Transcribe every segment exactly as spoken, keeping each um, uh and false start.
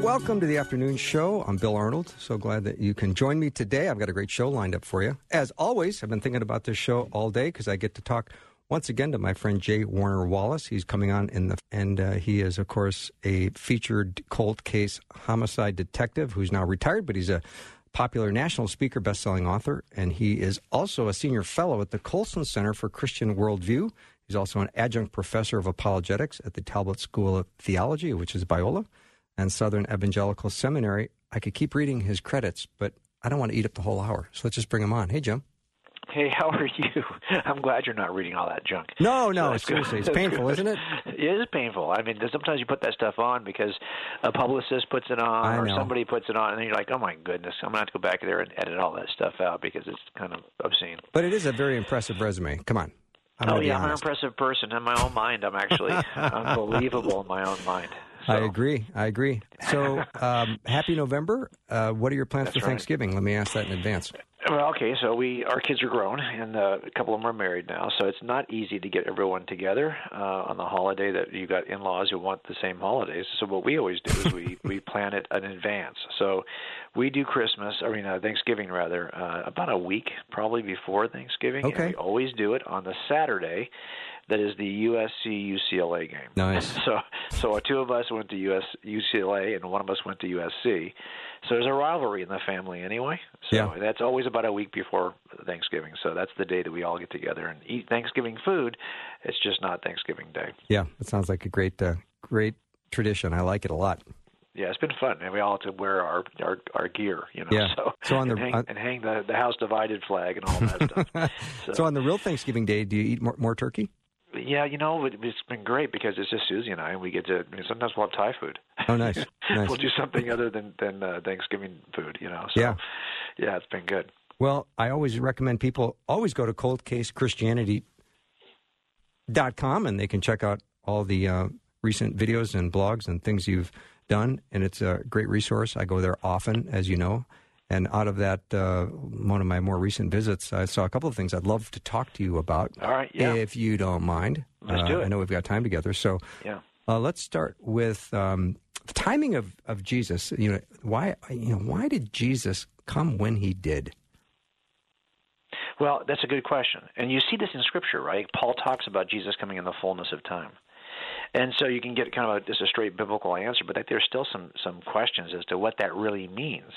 Welcome to the afternoon show. I'm Bill Arnold. So glad that you can join me today. I've got a great show lined up for you. As always, I've been thinking about this show all day because I get to talk once again to my friend J. Warner Wallace. He's coming on in the, and uh, he is, of course, a featured cold case homicide detective who's now retired, but he's a popular national speaker, best-selling author, and he is also a senior fellow at the Colson Center for Christian Worldview. He's also an adjunct professor of apologetics at the Talbot School of Theology, which is Biola, and Southern Evangelical Seminary. I could keep reading his credits, but I don't want to eat up the whole hour, so let's just bring him on. Hey, Jim. Hey, how are you? I'm glad you're not reading all that junk. No, no, so seriously. Good. It's painful, isn't it? It is painful. I mean, sometimes you put that stuff on because a publicist puts it on or somebody puts it on, and then you're like, oh, my goodness, I'm going to have to go back there and edit all that stuff out because it's kind of obscene. But it is a very impressive resume. Come on. I'm oh, yeah, I'm an impressive person. In my own mind, I'm actually unbelievable in my own mind. So. I agree. I agree. So, um, happy November. Uh, what are your plans That's for right. Thanksgiving? Let me ask that in advance. Well, okay, so we our kids are grown, and uh, a couple of them are married now, so it's not easy to get everyone together uh, on the holiday that you got in-laws who want the same holidays. So what we always do is we, we plan it in advance. So we do Christmas, I mean uh, Thanksgiving rather, uh, about a week probably before Thanksgiving. Okay. And we always do it on the Saturday. That is the U S C U C L A game. Nice. So, so two of us went to U S, U C L A, and one of us went to U S C. So there's a rivalry in the family anyway. So yeah. That's always about a week before Thanksgiving. So that's the day that we all get together and eat Thanksgiving food. It's just not Thanksgiving Day. Yeah, that sounds like a great, uh, great tradition. I like it a lot. Yeah, it's been fun, and we all have to wear our, our, our gear, you know, yeah. so, so on the, and hang, on, and hang the, the house divided flag and all that stuff. So. so on the real Thanksgiving Day, do you eat more, more turkey? Yeah, you know, it's been great because it's just Susie and I, and we get to, you know, sometimes we'll have Thai food. Oh, nice. nice. We'll do something other than, than uh, Thanksgiving food, you know. So, yeah. Yeah, it's been good. Well, I always recommend people always go to cold case christianity dot com, and they can check out all the uh, recent videos and blogs and things you've done, and it's a great resource. I go there often, as you know. And out of that, uh, one of my more recent visits, I saw a couple of things I'd love to talk to you about. All right, yeah. If you don't mind. Let's uh, do it. I know we've got time together. So yeah. uh, let's start with um, the timing of, of Jesus. You know, why, you know, why did Jesus come when he did? Well, that's a good question. And you see this in Scripture, right? Paul talks about Jesus coming in the fullness of time. And so you can get kind of a, just a straight biblical answer, but there's still some, some questions as to what that really means.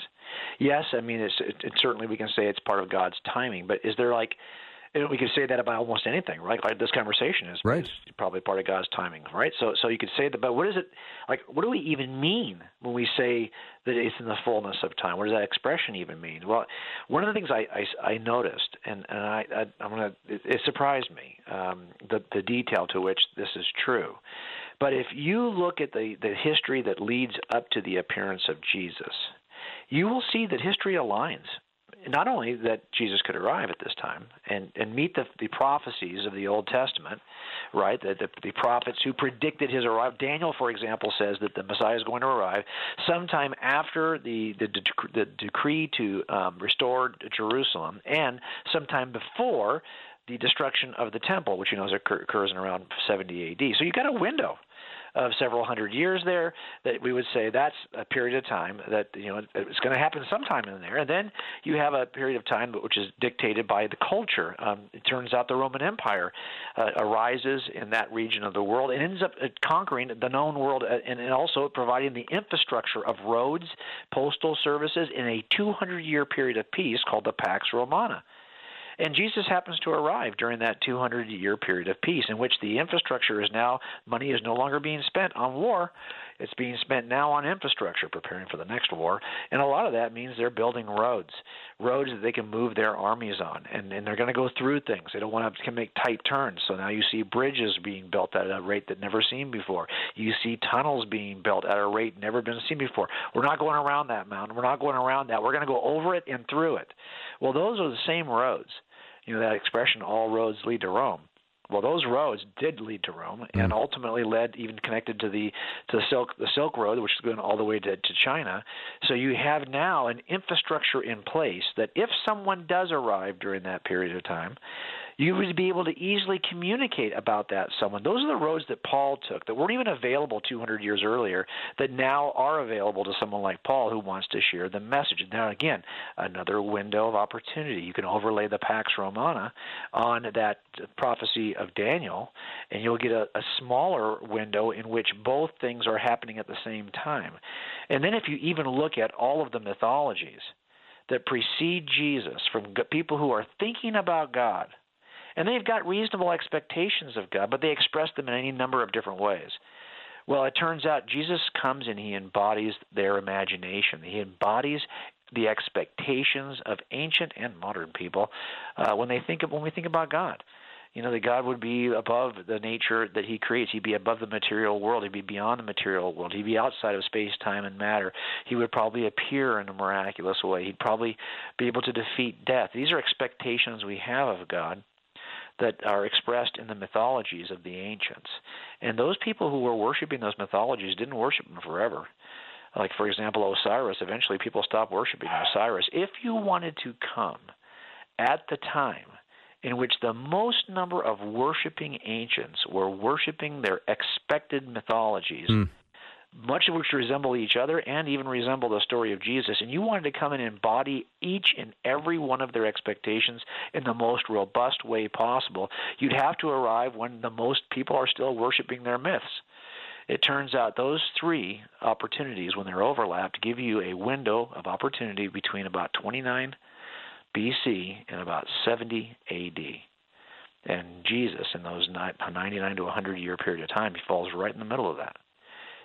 Yes, I mean, it's, it, it, certainly we can say it's part of God's timing, but is there like – we could say that about almost anything, right? Like this conversation is, right. is probably part of God's timing, right? So so you could say that, but what is it – like what do we even mean when we say that it's in the fullness of time? What does that expression even mean? Well, one of the things I, I, I noticed, and, and I, I, I'm gonna, it, it surprised me, um, the, the detail to which this is true. But if you look at the, the history that leads up to the appearance of Jesus – you will see that history aligns, not only that Jesus could arrive at this time and, and meet the, the prophecies of the Old Testament, right, the, the, the prophets who predicted his arrival. Daniel, for example, says that the Messiah is going to arrive sometime after the, the, dec- the decree to um, restore Jerusalem and sometime before the destruction of the temple, which you know occurs in around seventy A D. So you've got a window of several hundred years there that we would say that's a period of time that, you know, it's going to happen sometime in there. And then you have a period of time which is dictated by the culture. Um, it turns out the Roman Empire uh, arises in that region of the world and ends up conquering the known world and, and also providing the infrastructure of roads, postal services in a two hundred year period of peace called the Pax Romana. And Jesus happens to arrive during that two hundred year period of peace in which the infrastructure is now – money is no longer being spent on war. It's being spent now on infrastructure, preparing for the next war, and a lot of that means they're building roads, roads that they can move their armies on, and, and they're going to go through things. They don't want to make tight turns, so now you see bridges being built at a rate that never seen before. You see tunnels being built at a rate never been seen before. We're not going around that mountain. We're not going around that. We're going to go over it and through it. Well, those are the same roads. You know, that expression, all roads lead to Rome. Well, those roads did lead to Rome, and ultimately led, even connected to the to the Silk the Silk Road, which is going all the way to, to China. So you have now an infrastructure in place that if someone does arrive during that period of time, you would be able to easily communicate about that someone. Those are the roads that Paul took that weren't even available two hundred years earlier that now are available to someone like Paul who wants to share the message. Now, again, another window of opportunity. You can overlay the Pax Romana on that prophecy of Daniel, and you'll get a, a smaller window in which both things are happening at the same time. And then if you even look at all of the mythologies that precede Jesus from people who are thinking about God, and they've got reasonable expectations of God, but they express them in any number of different ways. Well, it turns out Jesus comes and he embodies their imagination. He embodies the expectations of ancient and modern people uh, when they think of, when we think about God. You know, that God would be above the nature that he creates. He'd be above the material world. He'd be beyond the material world. He'd be outside of space, time, and matter. He would probably appear in a miraculous way. He'd probably be able to defeat death. These are expectations we have of God that are expressed in the mythologies of the ancients. And those people who were worshiping those mythologies didn't worship them forever. Like, for example, Osiris. Eventually people stopped worshiping Osiris. If you wanted to come at the time in which the most number of worshiping ancients were worshiping their expected mythologies, mm. much of which resemble each other and even resemble the story of Jesus, and you wanted to come and embody each and every one of their expectations in the most robust way possible, you'd have to arrive when the most people are still worshiping their myths. It turns out those three opportunities, when they're overlapped, give you a window of opportunity between about twenty-nine B C and about seventy A D And Jesus, in those ninety-nine to one hundred year period of time, he falls right in the middle of that.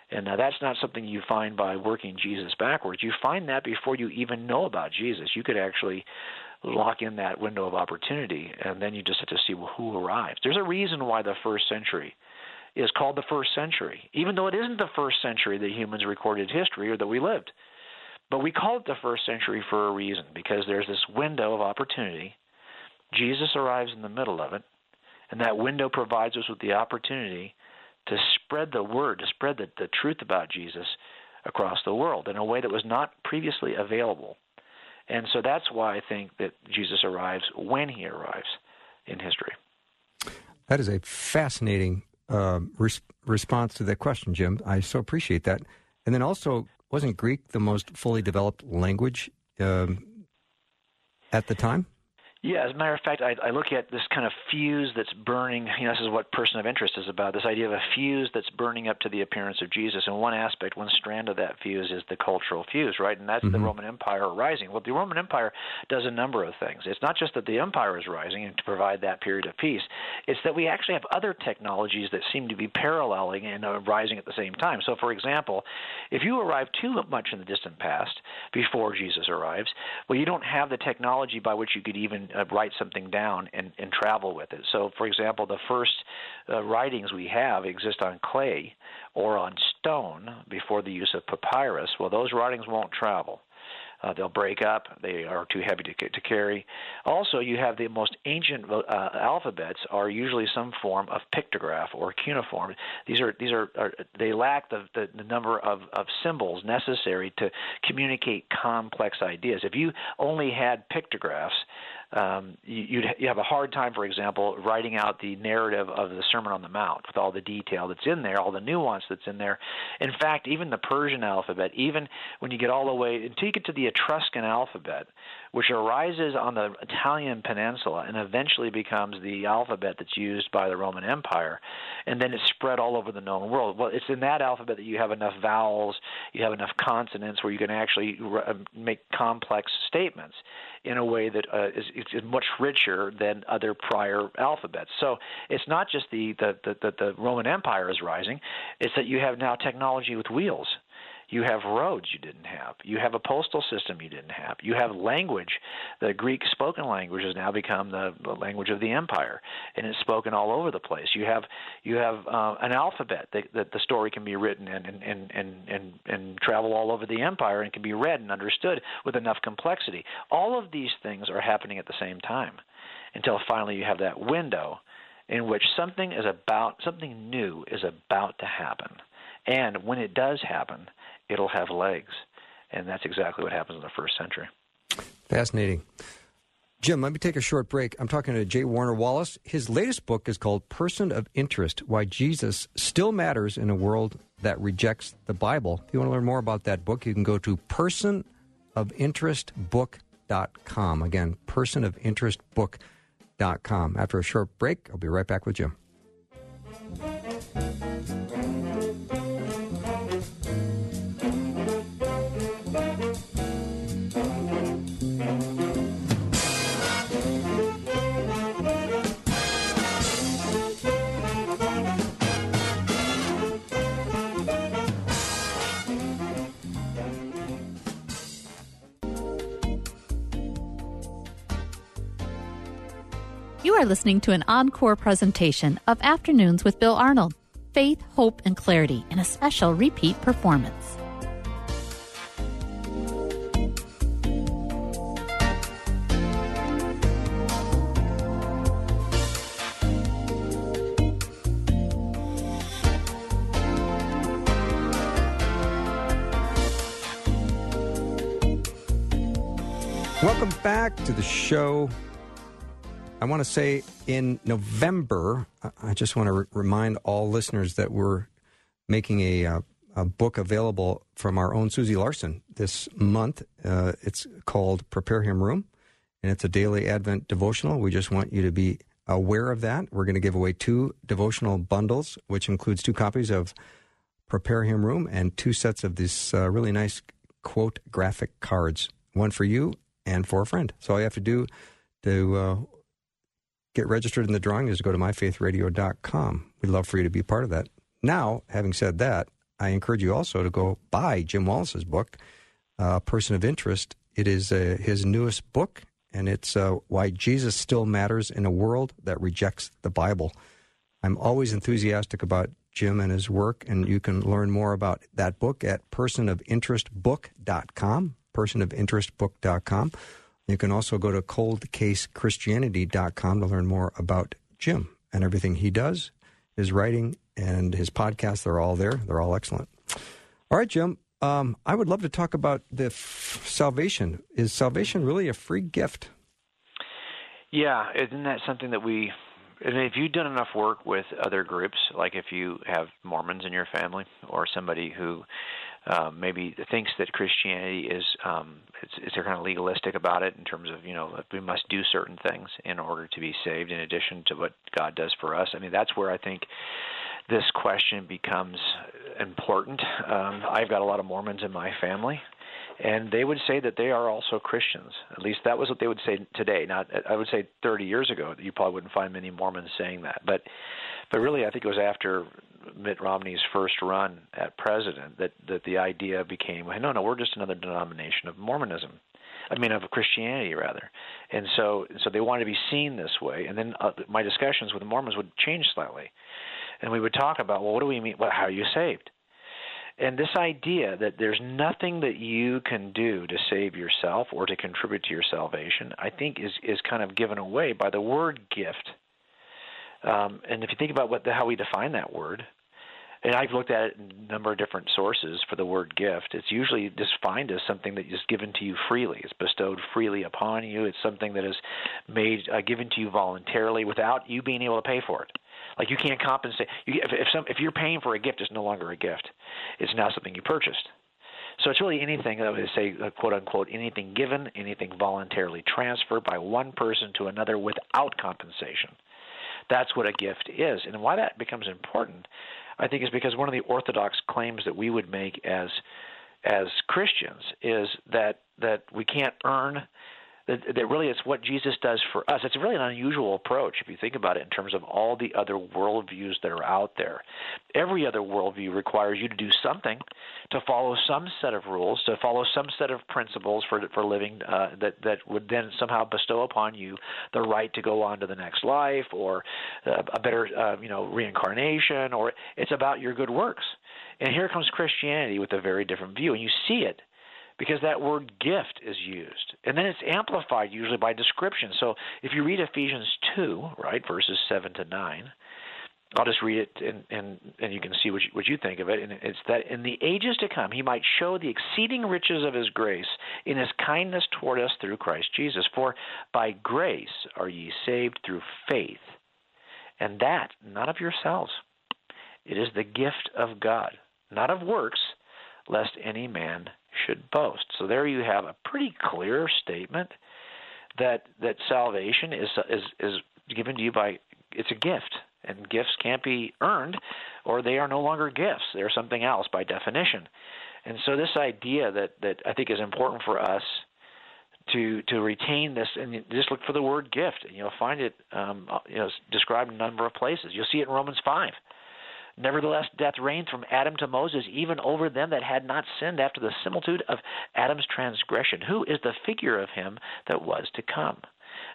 And now that's not something you find by working Jesus backwards. You find that before you even know about Jesus. You could actually lock in that window of opportunity, and then you just have to see, well, who arrives. There's a reason why the first century is called the first century, even though it isn't the first century that humans recorded history or that we lived. But we call it the first century for a reason, because there's this window of opportunity. Jesus arrives in the middle of it, and that window provides us with the opportunity to spread the word, to spread the, the truth about Jesus across the world in a way that was not previously available. And so that's why I think that Jesus arrives when he arrives in history. That is a fascinating uh, res- response to that question, Jim. I so appreciate that. And then also, wasn't Greek the most fully developed language um, at the time? Yeah, as a matter of fact, I, I look at this kind of fuse that's burning. You know, this is what Person of Interest is about, this idea of a fuse that's burning up to the appearance of Jesus. And one aspect, one strand of that fuse is the cultural fuse, right? And that's mm-hmm. the Roman Empire rising. Well, the Roman Empire does a number of things. It's not just that the empire is rising and to provide that period of peace. It's that we actually have other technologies that seem to be paralleling and uh, rising at the same time. So, for example, if you arrive too much in the distant past before Jesus arrives, well, you don't have the technology by which you could even Uh, write something down and, and travel with it. So, for example, the first uh, writings we have exist on clay or on stone before the use of papyrus. Well, those writings won't travel. Uh, they'll break up. They are too heavy to, to carry. Also, you have the most ancient uh, alphabets are usually some form of pictograph or cuneiform. These are these are, are they lack the, the, the number of, of symbols necessary to communicate complex ideas. If you only had pictographs, um, you, you'd you have a hard time, for example, writing out the narrative of the Sermon on the Mount with all the detail that's in there, all the nuance that's in there. In fact, even the Persian alphabet, even when you get all the way – until you get to the Etruscan alphabet, which arises on the Italian peninsula and eventually becomes the alphabet that's used by the Roman Empire, and then it's spread all over the known world. Well, it's in that alphabet that you have enough vowels, you have enough consonants where you can actually make complex statements in a way that uh, is, is much richer than other prior alphabets. So it's not just the, the, the, the Roman Empire is rising, it's that you have now technology with wheels. You have roads you didn't have. You have a postal system you didn't have. You have language. The Greek spoken language has now become the language of the empire, and it's spoken all over the place. You have you have uh, an alphabet that, that the story can be written and and, and, and, and and travel all over the empire and can be read and understood with enough complexity. All of these things are happening at the same time until finally you have that window in which something is about something new is about to happen. And when it does happen, it'll have legs. And that's exactly what happens in the first century. Fascinating. Jim, let me take a short break. I'm talking to J. Warner Wallace. His latest book is called Person of Interest, Why Jesus Still Matters in a World That Rejects the Bible. If you want to learn more about that book, you can go to person of interest book dot com. Again, person of interest book dot com. After a short break, I'll be right back with Jim. You are listening to an encore presentation of Afternoons with Bill Arnold, Faith, Hope, and Clarity in a special repeat performance. Welcome back to the show. I want to say in November, I just want to re- remind all listeners that we're making a, uh, a book available from our own Susie Larson this month. Uh, it's called Prepare Him Room, and it's a daily Advent devotional. We just want you to be aware of that. We're going to give away two devotional bundles, which includes two copies of Prepare Him Room and two sets of these uh, really nice quote graphic cards, one for you and for a friend. So all you have to do to... Uh, Get registered in the drawing is to go to my faith radio dot com. We'd love for you to be part of that. Now, having said that, I encourage you also to go buy Jim Wallace's book, uh, Person of Interest. It is uh, his newest book, and it's uh, Why Jesus Still Matters in a World That Rejects the Bible. I'm always enthusiastic about Jim and his work, and you can learn more about that book at person of interest book dot com, person of interest book dot com. You can also go to cold case christianity dot com to learn more about Jim and everything he does, his writing, and his podcasts. They're all there. They're all excellent. All right, Jim, um, I would love to talk about the f- salvation. Is salvation really a free gift? Yeah, isn't that something that we... And if you've done enough work with other groups, like if you have Mormons in your family or somebody who uh, maybe thinks that Christianity is um, it's, it's they're kind of legalistic about it in terms of, you know, we must do certain things in order to be saved in addition to what God does for us. I mean, that's where I think this question becomes important. Um, I've got a lot of Mormons in my family. And they would say that they are also Christians. At least that was what they would say today. Now, I would say thirty years ago, you probably wouldn't find many Mormons saying that. But but really, I think it was after Mitt Romney's first run at president that, that the idea became, no, no, we're just another denomination of Mormonism. I mean, of Christianity, rather. And so so they wanted to be seen this way. And then uh, my discussions with the Mormons would change slightly. And we would talk about, well, what do we mean? Well, how are you saved? And this idea that there's nothing that you can do to save yourself or to contribute to your salvation, I think is, is kind of given away by the word gift. Um, and if you think about what the, how we define that word, and I've looked at it in a number of different sources for the word gift, it's usually defined as something that is given to you freely. It's bestowed freely upon you. It's something that is made uh, given to you voluntarily without you being able to pay for it. Like you can't compensate. You, if, if, some, if you're paying for a gift, it's no longer a gift. It's now something you purchased. So it's really anything that would say, quote unquote, anything given, anything voluntarily transferred by one person to another without compensation. That's what a gift is. And why that becomes important, I think, is because one of the orthodox claims that we would make as as Christians is that that we can't earn, that, that really it's what Jesus does for us. It's really an unusual approach if you think about it in terms of all the other worldviews that are out there. Every other worldview requires you to do something, to follow some set of rules, to follow some set of principles for for living uh, that, that would then somehow bestow upon you the right to go on to the next life or uh, a better uh, you know reincarnation, or it's about your good works. And here comes Christianity with a very different view, and you see it because that word gift is used. And then it's amplified usually by description. So if you read Ephesians two, right, verses seven to nine, I'll just read it, and, and, and you can see what you, what you think of it. And it's that in the ages to come, he might show the exceeding riches of his grace in his kindness toward us through Christ Jesus. For by grace are ye saved through faith, and that not of yourselves. It is the gift of God, not of works, lest any man should boast. So there you have a pretty clear statement that that salvation is is is given to you by, it's a gift, and gifts can't be earned, or they are no longer gifts. They're something else by definition. And so this idea that, that I think is important for us to to retain this, and just look for the word gift, and you'll find it um, you know described in a number of places. You'll see it in Romans five. Nevertheless, death reigned from Adam to Moses, even over them that had not sinned, after the similitude of Adam's transgression, who is the figure of him that was to come.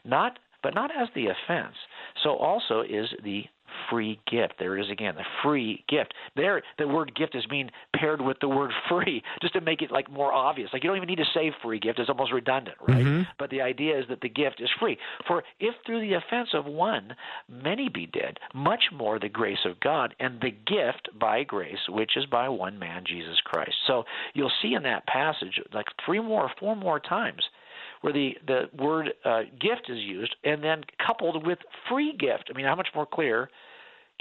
Not, but not as the offense, so also is the free gift. There is, again, the free gift. There, the word gift is being paired with the word free, just to make it like more obvious. Like you don't even need to say free gift. It's almost redundant, right? Mm-hmm. But the idea is that the gift is free. For if through the offense of one many be dead, much more the grace of God and the gift by grace, which is by one man, Jesus Christ. So you'll see in that passage like three more, four more times where the, the word uh, gift is used, and then coupled with free gift. I mean, how much more clear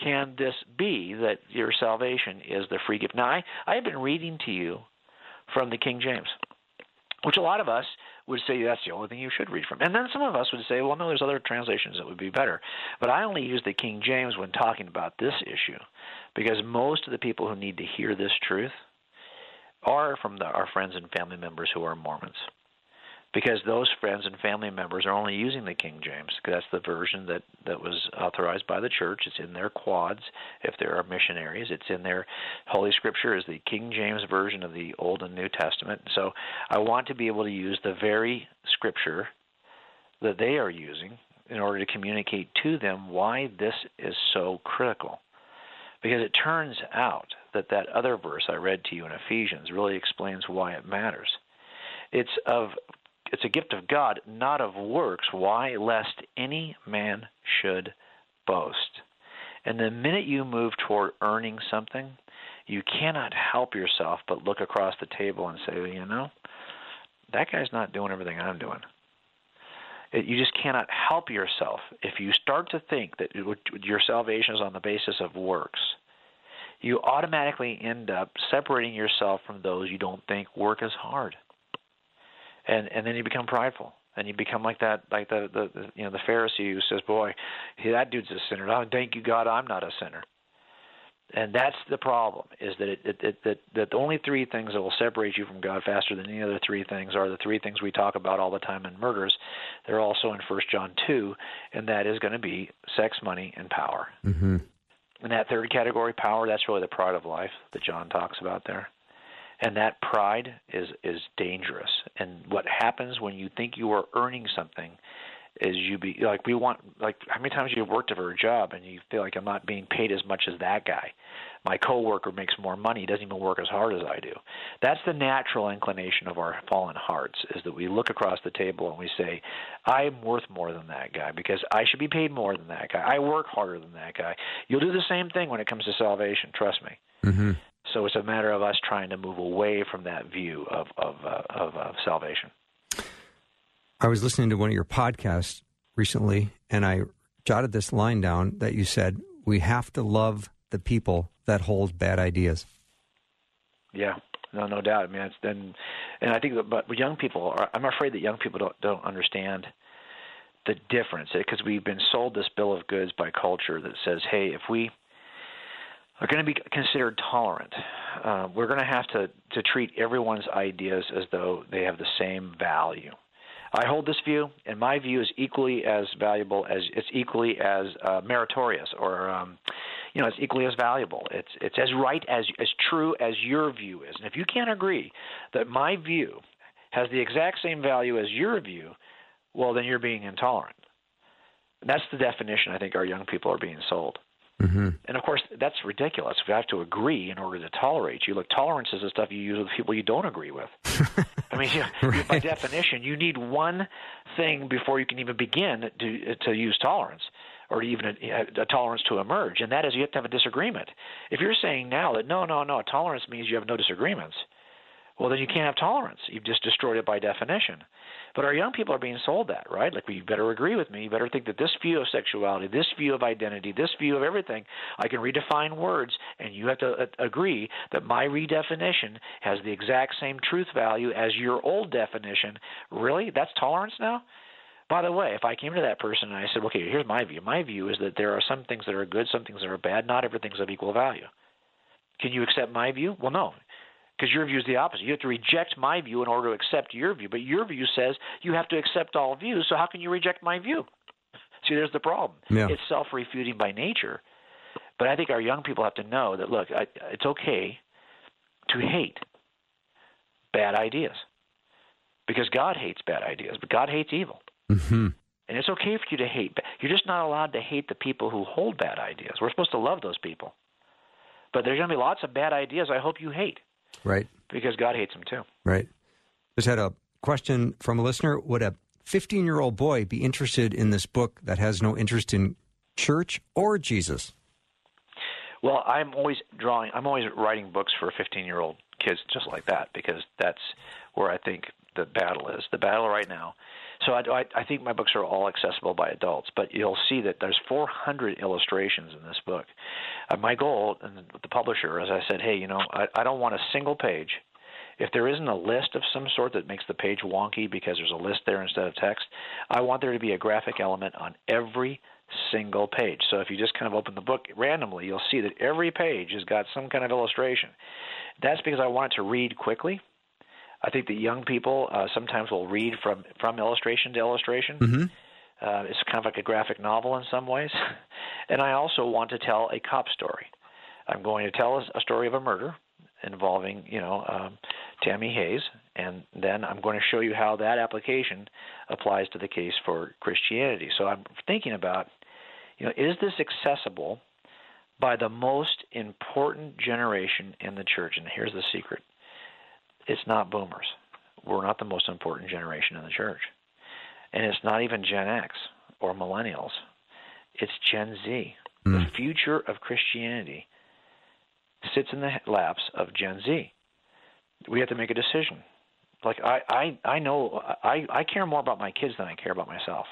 can this be that your salvation is the free gift? Now, I, I have been reading to you from the King James, which a lot of us would say that's the only thing you should read from. And then some of us would say, well, no, there's other translations that would be better. But I only use the King James when talking about this issue, because most of the people who need to hear this truth are from the, our friends and family members who are Mormons, because those friends and family members are only using the King James, because that's the version that, that was authorized by the church. It's in their quads if there are missionaries. It's in their Holy Scripture is the King James version of the Old and New Testament. So I want to be able to use the very Scripture that they are using in order to communicate to them why this is so critical. Because it turns out that that other verse I read to you in Ephesians really explains why it matters. It's of... It's a gift of God, not of works. Why? Lest any man should boast. And the minute you move toward earning something, you cannot help yourself but look across the table and say, well, you know, that guy's not doing everything I'm doing. It, you just cannot help yourself. If you start to think that it, your salvation is on the basis of works, you automatically end up separating yourself from those you don't think work as hard. And and then you become prideful, and you become like that, like the, the, the you know the Pharisee who says, "Boy, hey, that dude's a sinner. Oh, thank you, God, I'm not a sinner." And that's the problem: is that it, it, it that that the only three things that will separate you from God faster than any other three things are the three things we talk about all the time in murders. They're also in First John two, and that is going to be sex, money, and power. Mm-hmm. And that third category, power, that's really the pride of life that John talks about there. And that pride is, is dangerous. And what happens when you think you are earning something is you be like we want like how many times you've worked for a job and you feel like I'm not being paid as much as that guy. My coworker makes more money, doesn't even work as hard as I do. That's the natural inclination of our fallen hearts, is that we look across the table and we say, I'm worth more than that guy because I should be paid more than that guy. I work harder than that guy. You'll do the same thing when it comes to salvation, trust me. Mm-hmm. So it's a matter of us trying to move away from that view of of, uh, of of salvation. I was listening to one of your podcasts recently, and I jotted this line down that you said, we have to love the people that hold bad ideas. Yeah, no, no doubt. I mean, it's then, and I think that, but young people are, I'm afraid that young people don't, don't understand the difference, because we've been sold this bill of goods by culture that says, hey, if we are going to be considered tolerant, uh, we're going to have to, to treat everyone's ideas as though they have the same value. I hold this view, and my view is equally as valuable as it's equally as uh, meritorious, or um, you know, it's equally as valuable. It's it's as right as as true as your view is. And if you can't agree that my view has the exact same value as your view, well, then you're being intolerant. And that's the definition I think our young people are being sold. Mm-hmm. And of course, that's ridiculous. We have to agree in order to tolerate you. Look, tolerance is the stuff you use with people you don't agree with. I mean, you know, right. By definition, you need one thing before you can even begin to to use tolerance, or even a, a tolerance to emerge, and that is you have to have a disagreement. If you're saying now that no, no, no, tolerance means you have no disagreements, well, then you can't have tolerance. You've just destroyed it by definition. But our young people are being sold that, right? Like, well, you better agree with me. You better think that this view of sexuality, this view of identity, this view of everything, I can redefine words, and you have to uh, agree that my redefinition has the exact same truth value as your old definition. Really? That's tolerance now? By the way, if I came to that person and I said, okay, here's my view. My view is that there are some things that are good, some things that are bad. Not everything's of equal value. Can you accept my view? Well, no. Because your view is the opposite. You have to reject my view in order to accept your view. But your view says you have to accept all views, so how can you reject my view? See, there's the problem. Yeah. It's self-refuting by nature. But I think our young people have to know that, look, I, it's okay to hate bad ideas, because God hates bad ideas, but God hates evil. Mm-hmm. And it's okay for you to hate. You're just not allowed to hate the people who hold bad ideas. We're supposed to love those people. But there's going to be lots of bad ideas I hope you hate. Right. Because God hates them too. Right. Just had a question from a listener. Would a fifteen-year-old boy be interested in this book that has no interest in church or Jesus? Well, I'm always drawing, I'm always writing books for fifteen-year-old kids just like that, because that's where I think the battle is, the battle right now. So I, I think my books are all accessible by adults, but you'll see that there's four hundred illustrations in this book. Uh, my goal, and the publisher, as I said, hey, you know, I, I don't want a single page. If there isn't a list of some sort that makes the page wonky because there's a list there instead of text, I want there to be a graphic element on every single page. So if you just kind of open the book randomly, you'll see that every page has got some kind of illustration. That's because I want it to read quickly. I think that young people uh, sometimes will read from, from illustration to illustration. Mm-hmm. Uh, it's kind of like a graphic novel in some ways. And I also want to tell a cop story. I'm going to tell a story of a murder involving, you know, um, Tammy Hayes, and then I'm going to show you how that application applies to the case for Christianity. So I'm thinking about, you know, is this accessible by the most important generation in the church? And here's the secret. It's not boomers. We're not the most important generation in the church. And it's not even Gen X or millennials. It's Gen Z. Mm. The future of Christianity sits in the laps of Gen Z. We have to make a decision. Like, I, I, I know I, I care more about my kids than I care about myself.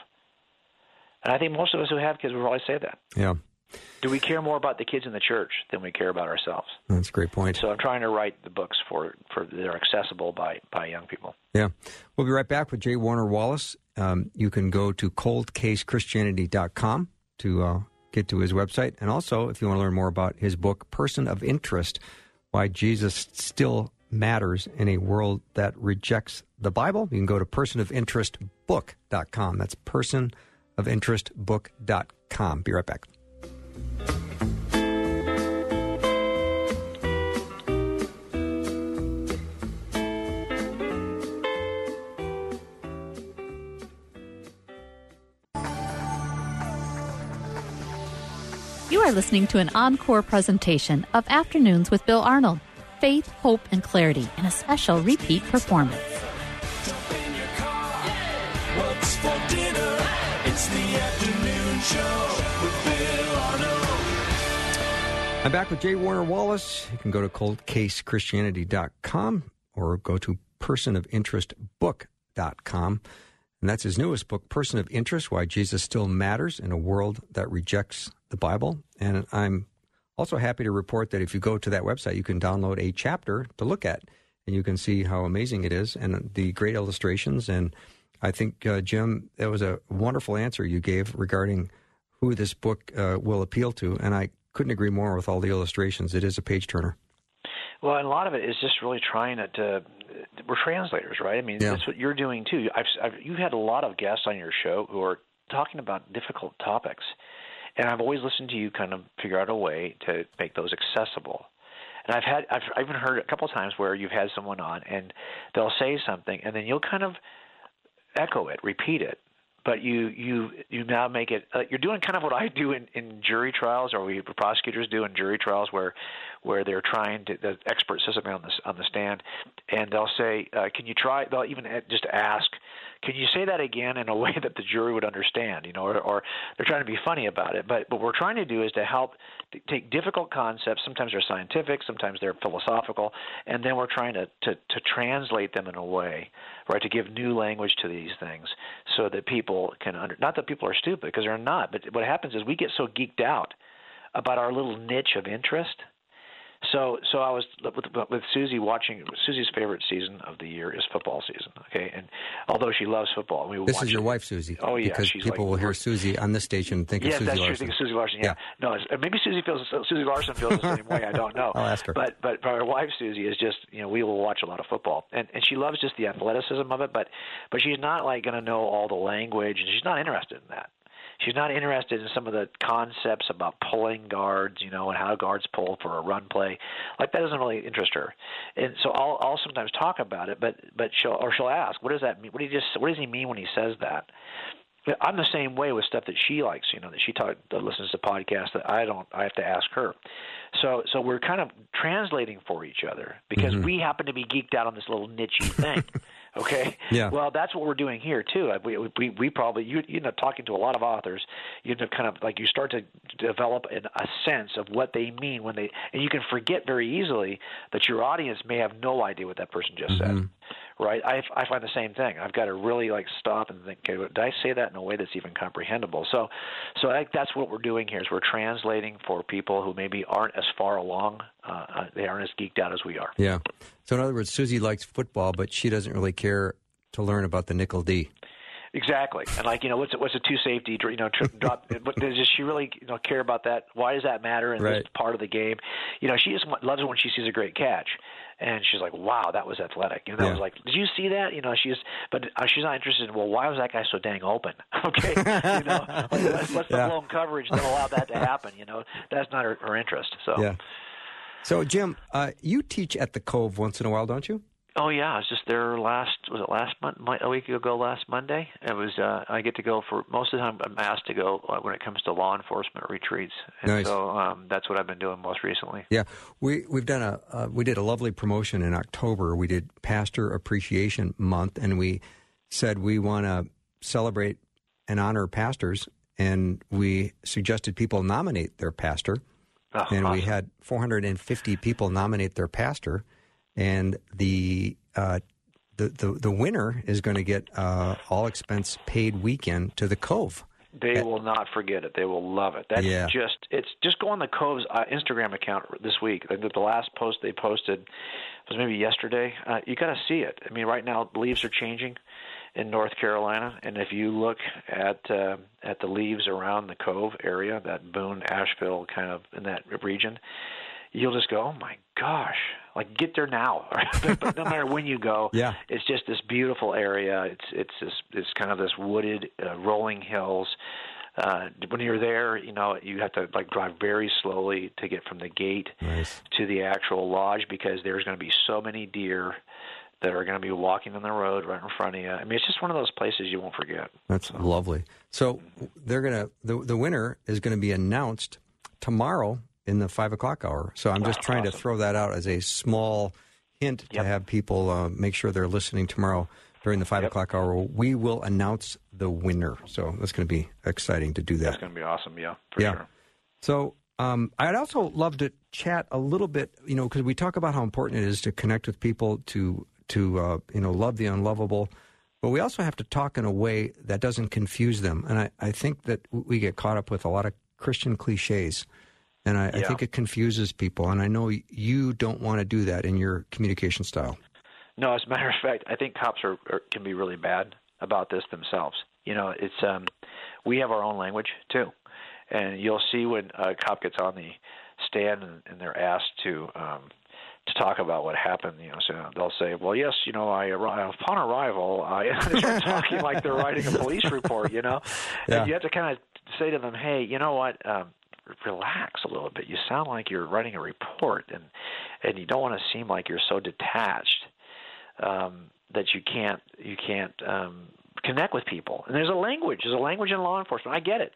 And I think most of us who have kids will probably say that. Yeah. Do we care more about the kids in the church than we care about ourselves? That's a great point. So I'm trying to write the books for, for that are accessible by, by young people. Yeah. We'll be right back with J. Warner Wallace. Um, you can go to cold case christianity dot com to uh, get to his website. And also, if you want to learn more about his book, Person of Interest, Why Jesus Still Matters in a World That Rejects the Bible, you can go to person of interest book dot com. That's person of interest book dot com. Be right back. You are listening to an encore presentation of Afternoons with Bill Arnold, Faith, Hope, and Clarity, in a special repeat performance. Jump in your car. What's for dinner? It's the Afternoon Show with Bill Arnold. I'm back with J. Warner Wallace. You can go to cold case christianity dot com or go to person of interest book dot com. And that's his newest book, Person of Interest, Why Jesus Still Matters in a World That Rejects the Bible. And I'm also happy to report that if you go to that website, you can download a chapter to look at and you can see how amazing it is, and the great illustrations. And I think, uh, Jim, that was a wonderful answer you gave regarding who this book uh, will appeal to, and I couldn't agree more with all the illustrations. It is a page-turner. Well, and a lot of it is just really trying to, to – we're translators, right? I mean, yeah. That's what you're doing too. I've, I've, you've had a lot of guests on your show who are talking about difficult topics, and I've always listened to you kind of figure out a way to make those accessible. And I've had – I've even heard a couple of times where you've had someone on, and they'll say something, and then you'll kind of echo it, repeat it. But you you you now make it uh, – you're doing kind of what I do in, in jury trials, or we prosecutors do in jury trials, where where they're trying to – the expert says something on the, on the stand, and they'll say, uh, can you try – they'll even just ask, can you say that again in a way that the jury would understand, you know, or, or they're trying to be funny about it. But what we're trying to do is to help t- take difficult concepts. Sometimes they're scientific, sometimes they're philosophical, and then we're trying to, to, to translate them in a way, right, to give new language to these things so that people can under, not that people are stupid, because they're not, but what happens is we get so geeked out about our little niche of interest. So so I was with, with Susie watching – Susie's favorite season of the year is football season, okay? And although she loves football, we This watch is your it. wife, Susie. Oh, yeah. Because people like, will hear Susie on this station and think yeah, of Susie Larson. Yeah, that's true. Think of Susie Larson, yeah. yeah. No, maybe Susie feels – Susie Larson feels the same way. I don't know. I'll ask her. But, but but our wife, Susie, is just – you know, we will watch a lot of football. And and she loves just the athleticism of it, but, but she's not like going to know all the language, and she's not interested in that. She's not interested in some of the concepts about pulling guards, you know, and how guards pull for a run play. Like, that doesn't really interest her. And so I'll, I'll sometimes talk about it, but but she'll or she'll ask, what does that mean? What do you just what does he mean when he says that? I'm the same way with stuff that she likes, you know, that she talk, that listens to podcasts that I don't. I have to ask her. So, so we're kind of translating for each other because mm-hmm. we happen to be geeked out on this little niche-y thing. Okay. Yeah. Well, that's what we're doing here too. We we, we probably you, you end up talking to a lot of authors. You end up kind of like you start to develop an, a sense of what they mean when they, and you can forget very easily that your audience may have no idea what that person just mm-hmm. said. Right, I, I find the same thing. I've got to really like stop and think, okay, did I say that in a way that's even comprehensible? So, so I think that's what we're doing here is we're translating for people who maybe aren't as far along, uh, they aren't as geeked out as we are. Yeah. So in other words, Susie likes football, but she doesn't really care to learn about the nickel D. Exactly, and like you know, what's a, what's a two safety? You know, trip, drop. But does she really you know care about that? Why does that matter in right. this part of the game? You know, she just loves it when she sees a great catch, and she's like, "Wow, that was athletic." You know, that yeah. was like, "Did you see that?" You know, she's but she's not interested in. Well, why was that guy so dang open? Okay, you know, what's, what's yeah. the blown coverage that allowed that to happen? You know, that's not her, her interest. So, yeah. So Jim, uh, you teach at the Cove once in a while, don't you? Oh yeah, I was just there last was it last month a week ago last Monday. It was uh, I get to go for most of the time. I'm asked to go when it comes to law enforcement retreats, and nice. so um, that's what I've been doing most recently. Yeah, we we've done a uh, we did a lovely promotion in October. We did Pastor Appreciation Month, and we said we want to celebrate and honor pastors, and we suggested people nominate their pastor, oh, and awesome. we had four hundred fifty people nominate their pastor. And the, uh, the the the winner is going to get uh, all expense paid weekend to the Cove. They at, will not forget it. They will love it. That's yeah. just it's just go on the Cove's uh, Instagram account this week. The, the last post they posted was maybe yesterday. Uh, you got to see it. I mean, right now leaves are changing in North Carolina, and if you look at uh, at the leaves around the Cove area, that Boone, Asheville, kind of in that region. You'll just go, oh, my gosh, like get there now. but, but no matter when you go, yeah. it's just this beautiful area. It's it's this, it's kind of this wooded, uh, rolling hills. Uh, when you're there, you know, you have to like drive very slowly to get from the gate nice. to the actual lodge because there's going to be so many deer that are going to be walking on the road right in front of you. I mean, it's just one of those places you won't forget. That's so. lovely. So they're gonna the, the winner is going to be announced tomorrow in the five o'clock hour. So I'm just wow, trying awesome. to throw that out as a small hint yep. to have people uh, make sure they're listening tomorrow during the five yep. o'clock hour. We will announce the winner. So that's going to be exciting to do that. That's going to be awesome. Yeah, for yeah. sure. So um, I'd also love to chat a little bit, you know, because we talk about how important it is to connect with people, to, to uh, you know, love the unlovable. But we also have to talk in a way that doesn't confuse them. And I, I think that we get caught up with a lot of Christian cliches. And I, yeah. I think it confuses people, and I know you don't want to do that in your communication style. No, as a matter of fact, I think cops are, are can be really bad about this themselves. You know, it's um, we have our own language too, and you'll see when a cop gets on the stand and, and they're asked to um, to talk about what happened. You know, so they'll say, "Well, yes, you know, I upon arrival, I they start talking like they're writing a police report." You know, yeah. And you have to kind of say to them, "Hey, you know what? Um, relax a little bit. You sound like you're writing a report, and and you don't want to seem like you're so detached." Um, that you can't you can't um, connect with people. And there's a language. There's a language in law enforcement. I get it.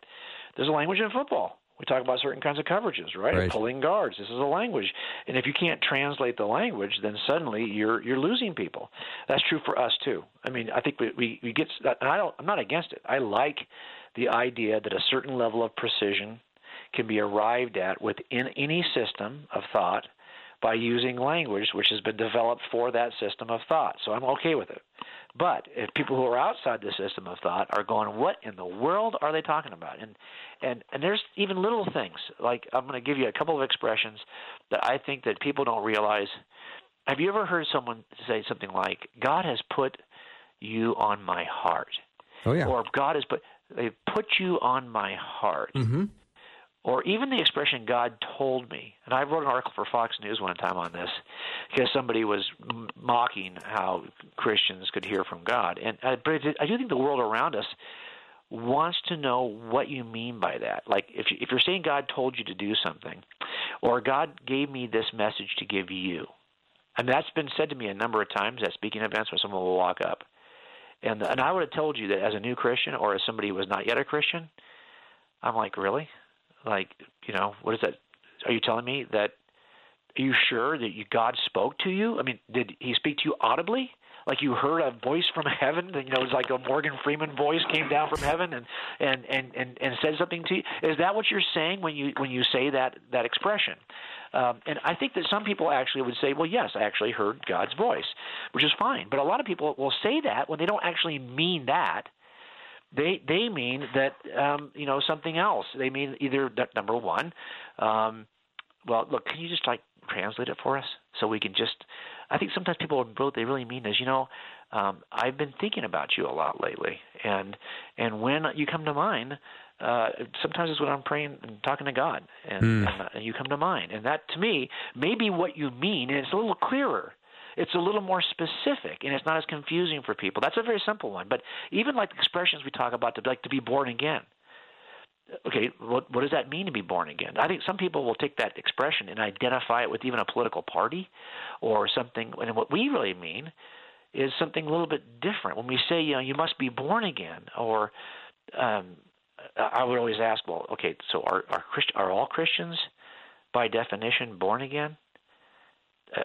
There's a language in football. We talk about certain kinds of coverages, right? right. Pulling guards. This is a language. And if you can't translate the language, then suddenly you're you're losing people. That's true for us too. I mean, I think we, we, we get. And I don't. I'm not against it. I like the idea that a certain level of precision can be arrived at within any system of thought by using language which has been developed for that system of thought. So I'm okay with it. But if people who are outside the system of thought are going, what in the world are they talking about? And and, and there's even little things. Like I'm going to give you a couple of expressions that I think that people don't realize. Have you ever heard someone say something like, God has put you on my heart? Oh, yeah. Or God has put, they've put you on my heart. Mm-hmm. Or even the expression, God told me. And I wrote an article for Fox News one time on this because somebody was m- mocking how Christians could hear from God. And I, but I do think the world around us wants to know what you mean by that. Like if, you, if you're saying God told you to do something or God gave me this message to give you. And that's been said to me a number of times at speaking events where someone will walk up. And, and I would have told you that as a new Christian or as somebody who was not yet a Christian, I'm like, really? Like, you know, what is that? Are you telling me that, are you sure that you, God spoke to you? I mean, did he speak to you audibly? Like you heard a voice from heaven, and, you know, it's like a Morgan Freeman voice came down from heaven and, and, and, and, and said something to you. Is that what you're saying when you when you say that, that expression? Um, and I think that some people actually would say, well, yes, I actually heard God's voice, which is fine. But a lot of people will say that when they don't actually mean that. They they mean that, um, you know, something else. They mean either, that, number one, um, well, look, can you just, like, translate it for us so we can just – I think sometimes people, what they really mean is, you know, um, I've been thinking about you a lot lately. And and when you come to mind, uh, sometimes it's when I'm praying and talking to God, and, mm. and, and you come to mind. And that, to me, may be what you mean, and it's a little clearer. It's a little more specific, and it's not as confusing for people. That's a very simple one. But even like the expressions we talk about, to like to be born again. Okay, what, what does that mean to be born again? I think some people will take that expression and identify it with even a political party or something. And what we really mean is something a little bit different. When we say, you know, you must be born again, or um, I would always ask, well, okay, so are are, Christ- are all Christians by definition born again?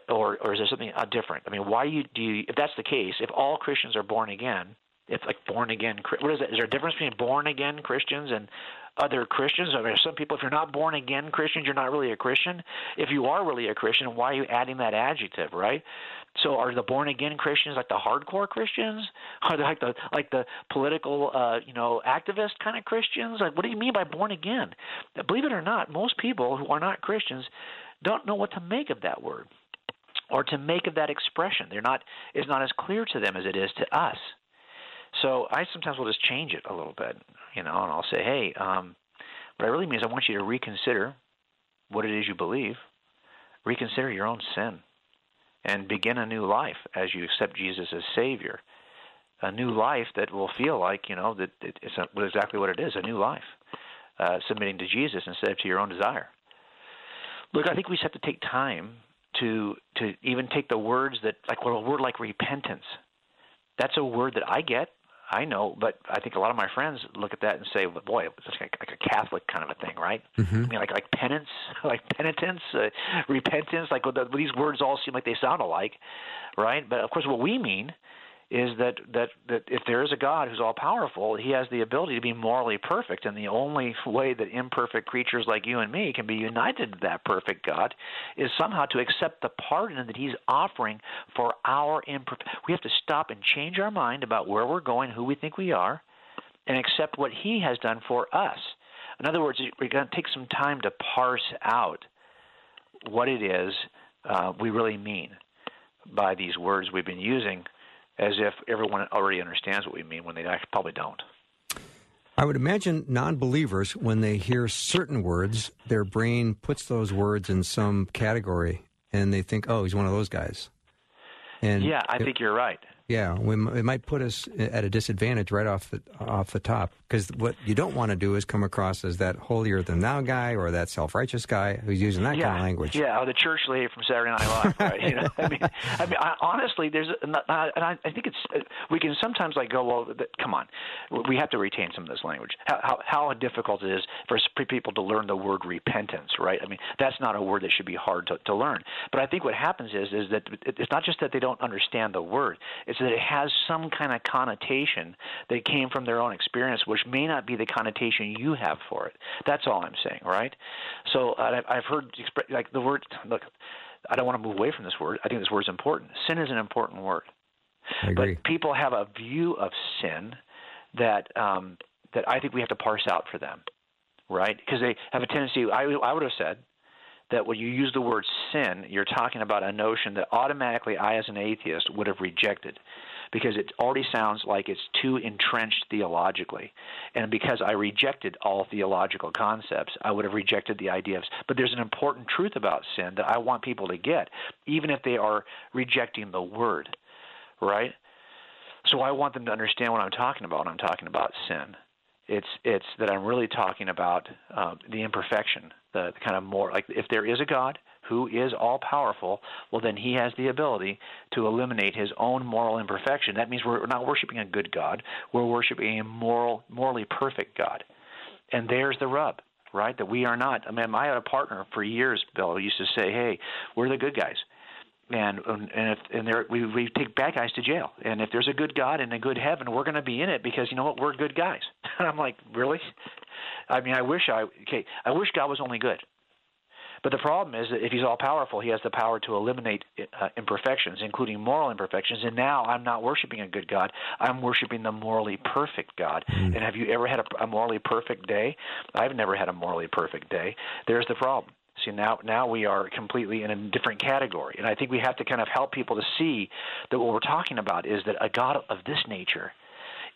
Or, or is there something different? I mean, why do you, do you, if that's the case, if all Christians are born again, if like born again, what is that? Is there a difference between born again Christians and other Christians? I mean, some people, if you're not born again Christians, you're not really a Christian. If you are really a Christian, why are you adding that adjective, right? So are the born again Christians like the hardcore Christians? Are they like the like the political uh, you know activist kind of Christians? Like, what do you mean by born again? Believe it or not, most people who are not Christians don't know what to make of that word. Or to make of that expression. They're not, it's not as clear to them as it is to us. So I sometimes will just change it a little bit, you know, and I'll say, hey, um, what I really mean is I want you to reconsider what it is you believe, reconsider your own sin, and begin a new life as you accept Jesus as Savior, a new life that will feel like, you know, that it's exactly what it is, a new life, uh, submitting to Jesus instead of to your own desire. Look, I think we just have to take time to to even take the words that, like, well, a word like repentance, that's a word that I get, I know, but I think a lot of my friends look at that and say, well, boy, it's like a, like a Catholic kind of a thing, right? Mm-hmm. I mean, like like penance, like penitence, uh, repentance, like well, the, these words all seem like they sound alike, right? But of course, what we mean is that, that, that if there is a God who's all-powerful, he has the ability to be morally perfect, and the only way that imperfect creatures like you and me can be united to that perfect God is somehow to accept the pardon that he's offering for our imperfect. We have to stop and change our mind about where we're going, who we think we are, and accept what he has done for us. In other words, we're going to take some time to parse out what it is uh, we really mean. by these words we've been using as if everyone already understands what we mean when they probably don't. I would imagine non-believers, when they hear certain words, their brain puts those words in some category, and they think, oh, he's one of those guys. And yeah, I it, think you're right. Yeah, we, it might put us at a disadvantage right off the, off the top, because what you don't want to do is come across as that holier-than-thou guy or that self-righteous guy who's using that yeah, kind of language. Yeah, or the church lady from Saturday Night Live, right? You know, I mean, I mean, I, honestly, there's, and I, and I think it's we can sometimes like go, well, come on, we have to retain some of this language. How, how, how difficult it is for people to learn the word repentance, right? I mean, that's not a word that should be hard to, to learn. But I think what happens is is that it's not just that they don't understand the word. It's that it has some kind of connotation that came from their own experience, which may not be the connotation you have for it. That's all I'm saying, right? So uh, I've heard like the word. Look, I don't want to move away from this word. I think this word is important. Sin is an important word, I agree. But people have a view of sin that um, that I think we have to parse out for them, right? Because they have a tendency. I I would have said that when you use the word sin, you're talking about a notion that automatically I as an atheist would have rejected because it already sounds like it's too entrenched theologically. And because I rejected all theological concepts, I would have rejected the idea of – but there's an important truth about sin that I want people to get, even if they are rejecting the word, right? So I want them to understand what I'm talking about when I'm talking about sin. It's it's that I'm really talking about uh, the imperfection, the, the kind of more like if there is a God who is all-powerful, well, then he has the ability to eliminate his own moral imperfection. That means we're not worshiping a good God. We're worshiping a moral, morally perfect God. And there's the rub, right, that we are not. I mean, I had a partner for years, Bill, who used to say, hey, we're the good guys. And and if, and there, we we take bad guys to jail. And if there's a good God and a good heaven, we're going to be in it because you know what? We're good guys. And I'm like, really? I mean, I wish I okay. I wish God was only good. But the problem is that if he's all powerful, he has the power to eliminate uh, imperfections, including moral imperfections. And now I'm not worshiping a good God. I'm worshiping the morally perfect God. Mm-hmm. And have you ever had a, a morally perfect day? I've never had a morally perfect day. There's the problem. See, now now we are completely in a different category, and I think we have to kind of help people to see that what we're talking about is that a God of this nature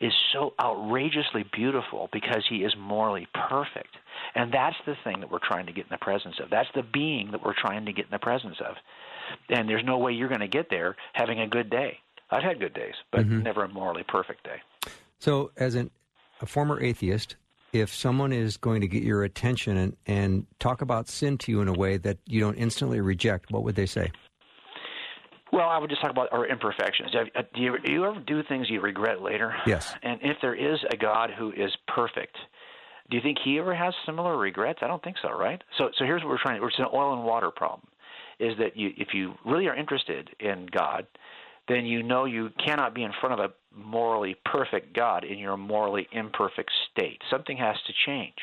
is so outrageously beautiful because he is morally perfect, and that's the thing that we're trying to get in the presence of. That's the being that we're trying to get in the presence of, and there's no way you're going to get there having a good day. I've had good days, but mm-hmm. never a morally perfect day. So as an, a former atheist, if someone is going to get your attention and, and talk about sin to you in a way that you don't instantly reject, what would they say? Well, I would just talk about our imperfections. Do you, do you ever do things you regret later? Yes. And if there is a God who is perfect, do you think he ever has similar regrets? I don't think so, right? So so here's what we're trying to – it's an oil and water problem, is that you, if you really are interested in God, then you know you cannot be in front of a morally perfect God in your morally imperfect state. Something has to change.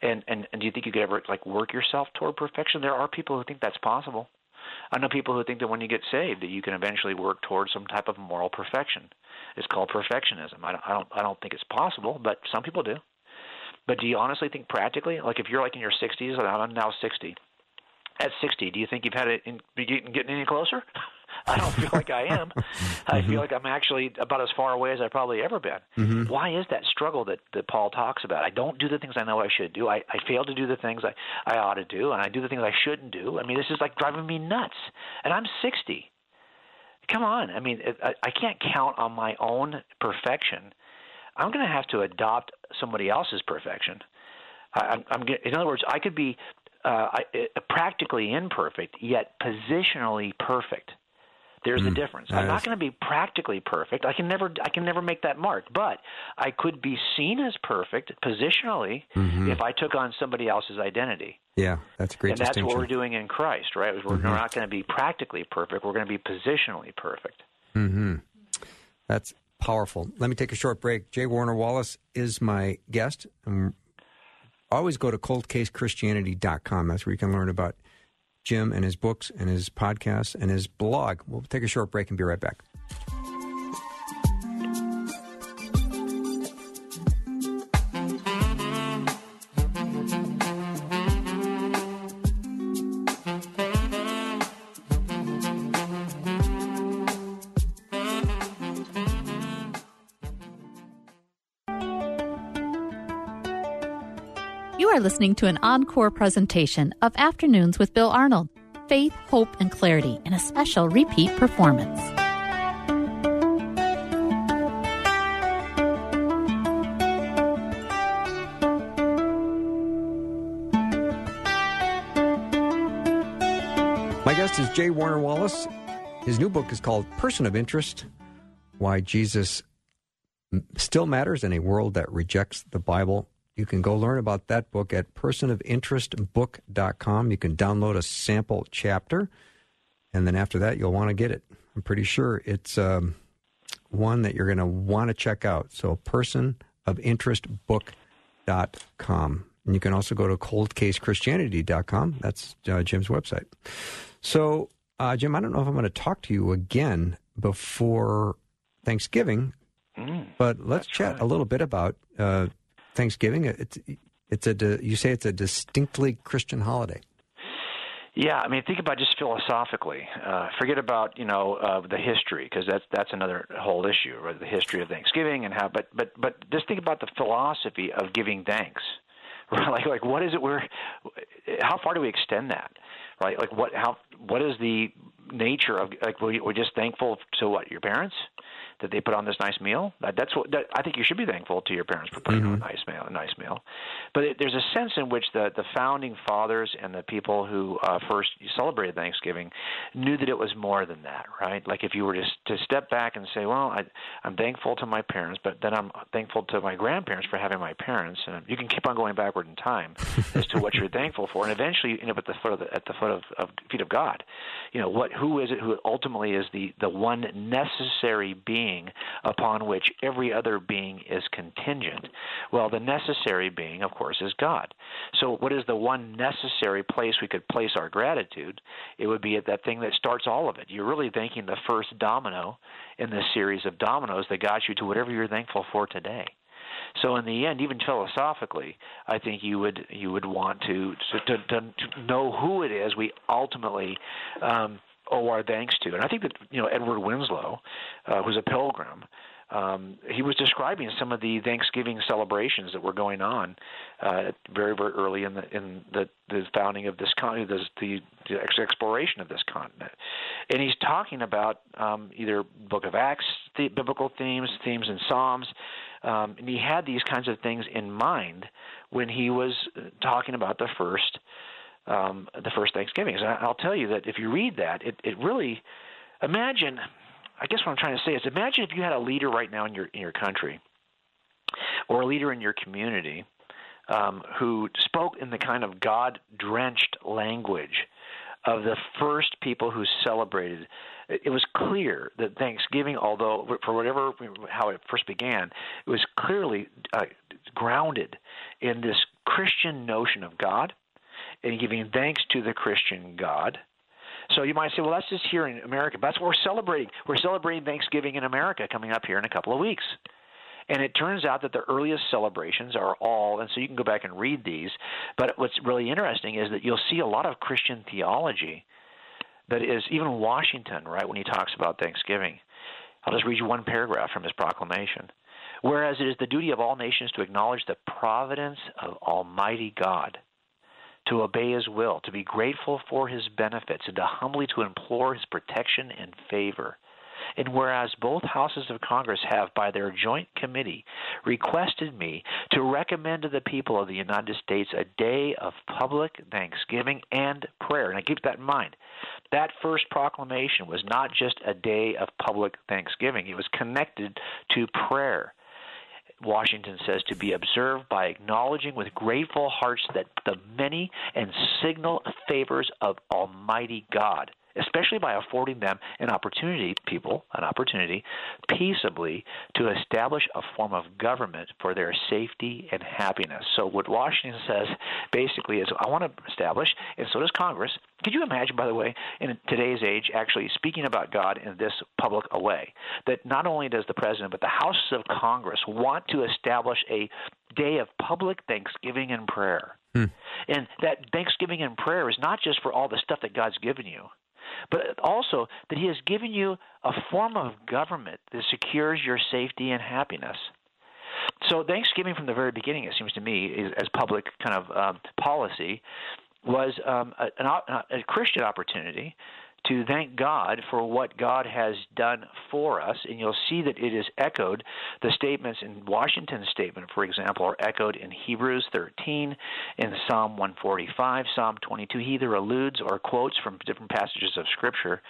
And, and and do you think you could ever like work yourself toward perfection? There are people who think that's possible. I know people who think that when you get saved that you can eventually work towards some type of moral perfection. It's called perfectionism. I don't I don't, I don't think it's possible, but some people do. But do you honestly think practically, like if you're like in your sixties, like I'm now sixty. At sixty, do you think you've had it in, getting any closer? I don't feel like I am. I mm-hmm. feel like I'm actually about as far away as I've probably ever been. Mm-hmm. Why is that struggle that, that Paul talks about? I don't do the things I know I should do. I, I fail to do the things I, I ought to do, and I do the things I shouldn't do. I mean, this is like driving me nuts, and I'm sixty. Come on. I mean, I, I can't count on my own perfection. I'm going to have to adopt somebody else's perfection. I, I'm, I'm in other words, I could be uh, I, practically imperfect, yet positionally perfect. There's mm, the difference. I'm not going to be practically perfect. I can never I can never make that mark, but I could be seen as perfect positionally mm-hmm. if I took on somebody else's identity. Yeah, that's a great distinction. And that's what we're doing in Christ, right? We're mm-hmm. not going to be practically perfect. We're going to be positionally perfect. Mm-hmm. That's powerful. Let me take a short break. J. Warner Wallace is my guest. Um, always go to cold case christianity dot com. That's where you can learn about Jim and his books and his podcasts and his blog. We'll take a short break and be right back. You are listening to an encore presentation of Afternoons with Bill Arnold, Faith, Hope, and Clarity in a special repeat performance. My guest is J. Warner Wallace. His new book is called Person of Interest, Why Jesus Still Matters in a World That Rejects the Bible. You can go learn about that book at person of interest book dot com. You can download a sample chapter, and then after that, you'll want to get it. I'm pretty sure it's um, one that you're going to want to check out. So person of interest book dot com. And you can also go to cold case christianity dot com. That's uh, Jim's website. So, uh, Jim, I don't know if I'm going to talk to you again before Thanksgiving, mm, but let's chat right. a little bit about uh, Thanksgiving. It's it's a you say it's a distinctly Christian holiday. Yeah, I mean, think about just philosophically. Uh, forget about you know uh, the history, because that's that's another whole issue, right? The history of Thanksgiving and how. But but but just think about the philosophy of giving thanks. Like, like, what is it? We're, how far do we extend that? Right? Like, what? How? What is the nature of? Like, we're just thankful to what? Your parents, that they put on this nice meal. That, that's what that, I think you should be thankful to your parents for putting mm-hmm. on a nice meal. A nice meal. But it, there's a sense in which the, the founding fathers and the people who uh, first celebrated Thanksgiving knew that it was more than that. Right? Like, if you were to to step back and say, well, I, I'm thankful to my parents, but then I'm thankful to my grandparents for having my parents, and you can keep on going backwards in time as to what you're thankful for, and eventually you end up at the foot of the, at the foot of, of feet of God. You know, what who is it who ultimately is the the one necessary being upon which every other being is contingent? Well, the necessary being, of course, is God. So what is the one necessary place we could place our gratitude? It would be at that thing that starts all of it. You're really thanking the first domino in this series of dominoes that got you to whatever you're thankful for today. So in the end, even philosophically, I think you would you would want to to, to, to know who it is we ultimately um, owe our thanks to. And I think that you know Edward Winslow, uh, who's a pilgrim, um, he was describing some of the Thanksgiving celebrations that were going on uh, very very early in the in the, the founding of this continent, the, the exploration of this continent. And he's talking about um, either Book of Acts, the biblical themes, themes in Psalms. Um, and he had these kinds of things in mind when he was talking about the first, um, the first Thanksgivings. And I'll tell you that if you read that, it, it really imagine. I guess what I'm trying to say is, imagine if you had a leader right now in your in your country, or a leader in your community, um, who spoke in the kind of God-drenched language of the first people who celebrated. It was clear that Thanksgiving, although for whatever how it first began, it was clearly uh, grounded in this Christian notion of God and giving thanks to the Christian God. So you might say, well, that's just here in America. But that's what we're celebrating. We're celebrating Thanksgiving in America coming up here in a couple of weeks. And it turns out that the earliest celebrations are all, and so you can go back and read these, but what's really interesting is that you'll see a lot of Christian theology that is, even Washington, right, when he talks about Thanksgiving. I'll just read you one paragraph from his proclamation. Whereas it is the duty of all nations to acknowledge the providence of Almighty God, to obey his will, to be grateful for his benefits, and to humbly to implore his protection and favor. And whereas both houses of Congress have, by their joint committee, requested me to recommend to the people of the United States a day of public thanksgiving and prayer. And I keep that in mind. That first proclamation was not just a day of public thanksgiving. It was connected to prayer. Washington says to be observed by acknowledging with grateful hearts that the many and signal favors of Almighty God, especially by affording them an opportunity, people, an opportunity, peaceably to establish a form of government for their safety and happiness. So what Washington says basically is, I want to establish, and so does Congress. Could you imagine, by the way, in today's age, actually speaking about God in this public a way, that not only does the president, but the Houses of Congress want to establish a day of public thanksgiving and prayer. Hmm. And that thanksgiving and prayer is not just for all the stuff that God's given you, but also that he has given you a form of government that secures your safety and happiness. So Thanksgiving from the very beginning, it seems to me, is, as public kind of um, policy, was um, a, an, a Christian opportunity to thank God for what God has done for us. And you'll see that it is echoed. The statements in Washington's statement, for example, are echoed in Hebrews thirteen, in Psalm one forty-five, Psalm twenty-two. He either alludes or quotes from different passages of Scripture.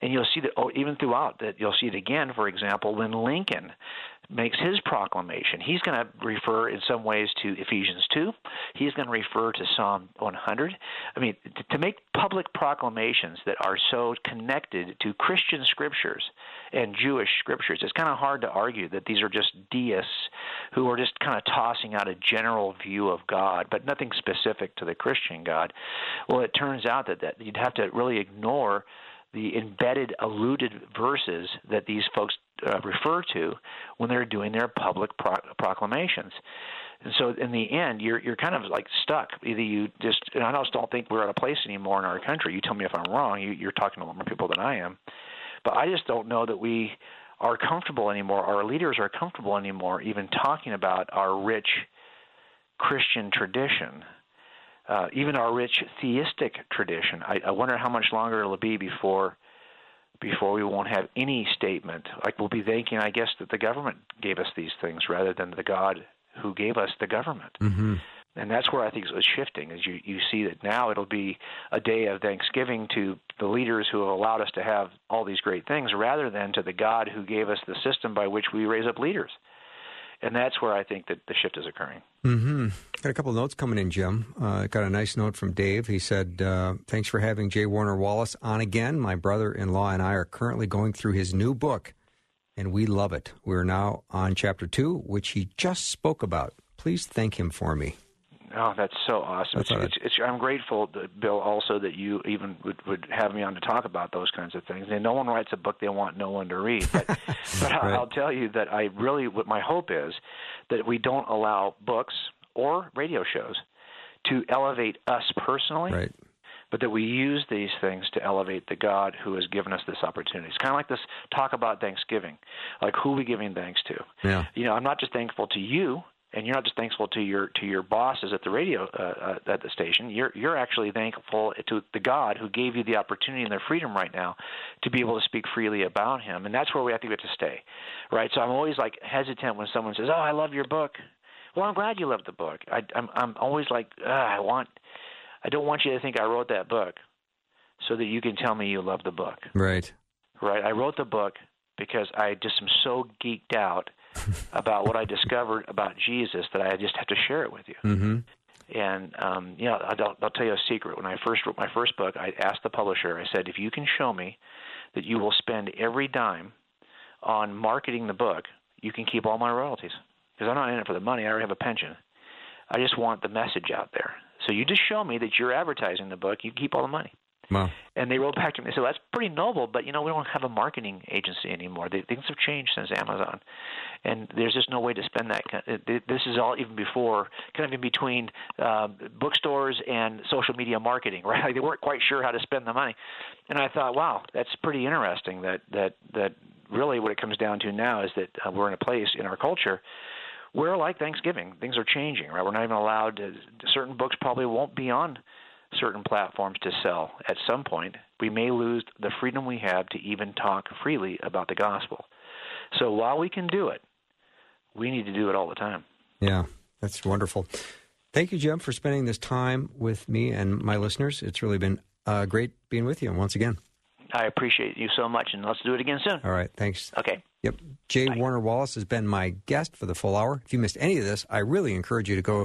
And you'll see that oh, even throughout, that you'll see it again, for example, when Lincoln makes his proclamation. He's going to refer in some ways to Ephesians two. He's going to refer to Psalm one hundred. I mean, to make public proclamations that are so connected to Christian scriptures and Jewish scriptures, it's kind of hard to argue that these are just deists who are just kind of tossing out a general view of God, but nothing specific to the Christian God. Well, it turns out that, that you'd have to really ignore the embedded, alluded verses that these folks uh, refer to when they're doing their public pro- proclamations. And so in the end, you're you're kind of like stuck. Either you just, and I just don't think we're at a place anymore in our country. You tell me if I'm wrong. You, you're talking to a lot more people than I am. But I just don't know that we are comfortable anymore. Our leaders are comfortable anymore even talking about our rich Christian tradition. Uh, even our rich theistic tradition. I, I wonder how much longer it'll be before before we won't have any statement. Like we'll be thinking, I guess, that the government gave us these things rather than the God who gave us the government. Mm-hmm. And that's where I think it's shifting, is you, you see that now it'll be a day of thanksgiving to the leaders who have allowed us to have all these great things rather than to the God who gave us the system by which we raise up leaders. And that's where I think that the shift is occurring. Mm-hmm. Got a couple of notes coming in, Jim. Uh, got a nice note from Dave. He said, uh, thanks for having J. Warner Wallace on again. My brother-in-law and I are currently going through his new book, and we love it. We're now on Chapter two, which he just spoke about. Please thank him for me. Oh, that's so awesome. That's it's, it's, it's, I'm grateful, Bill, also that you even would, would have me on to talk about those kinds of things. And no one writes a book they want no one to read. But, but right. I'll tell you that I really, what my hope is, that we don't allow books or radio shows to elevate us personally. Right. But that we use these things to elevate the God who has given us this opportunity. It's kind of like this talk about Thanksgiving, like who are we giving thanks to? Yeah. You know, I'm not just thankful to you. And you're not just thankful to your to your bosses at the radio uh, uh, at the station. You're you're actually thankful to the God who gave you the opportunity and the freedom right now to be able to speak freely about Him. And that's where we have to get to stay, right? So I'm always like hesitant when someone says, "Oh, I love your book." Well, I'm glad you love the book. I, I'm I'm always like, I want, I don't want you to think I wrote that book, so that you can tell me you love the book. Right. Right. I wrote the book because I just am so geeked out about what I discovered about Jesus that I just have to share it with you. Mm-hmm. And, um, you know, I'll, I'll tell you a secret. When I first wrote my first book, I asked the publisher, I said, if you can show me that you will spend every dime on marketing the book, you can keep all my royalties. Because I'm not in it for the money. I already have a pension. I just want the message out there. So you just show me that you're advertising the book. You can keep all the money. Wow. And they wrote back to me and said, that's pretty noble, but, you know, we don't have a marketing agency anymore. The, things have changed since Amazon, and there's just no way to spend that. This is all even before, kind of in between uh, bookstores and social media marketing, right? Like they weren't quite sure how to spend the money. And I thought, wow, that's pretty interesting that, that, that really what it comes down to now is that uh, we're in a place in our culture where, like Thanksgiving, things are changing, right? We're not even allowed to, certain books probably won't be on certain platforms to sell. At some point, we may lose the freedom we have to even talk freely about the gospel. So while we can do it, we need to do it all the time. Yeah, that's wonderful. Thank you, Jim, for spending this time with me and my listeners. It's really been uh, great being with you once again. I appreciate you so much, and let's do it again soon. All right, thanks. Okay. Yep. J. Bye. Warner Wallace has been my guest for the full hour. If you missed any of this, I really encourage you to go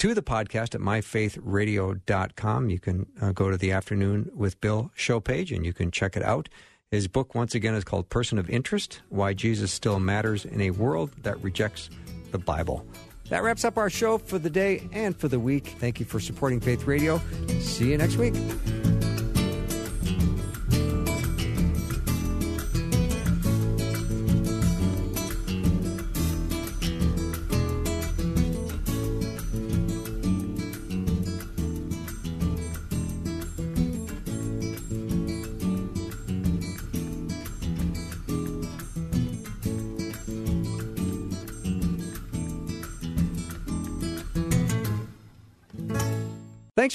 to the podcast at my faith radio dot com. You can uh, go to the Afternoon with Bill show page, and you can check it out. His book, once again, is called Person of Interest, Why Jesus Still Matters in a World That Rejects the Bible. That wraps up our show for the day and for the week. Thank you for supporting Faith Radio. See you next week. Thanks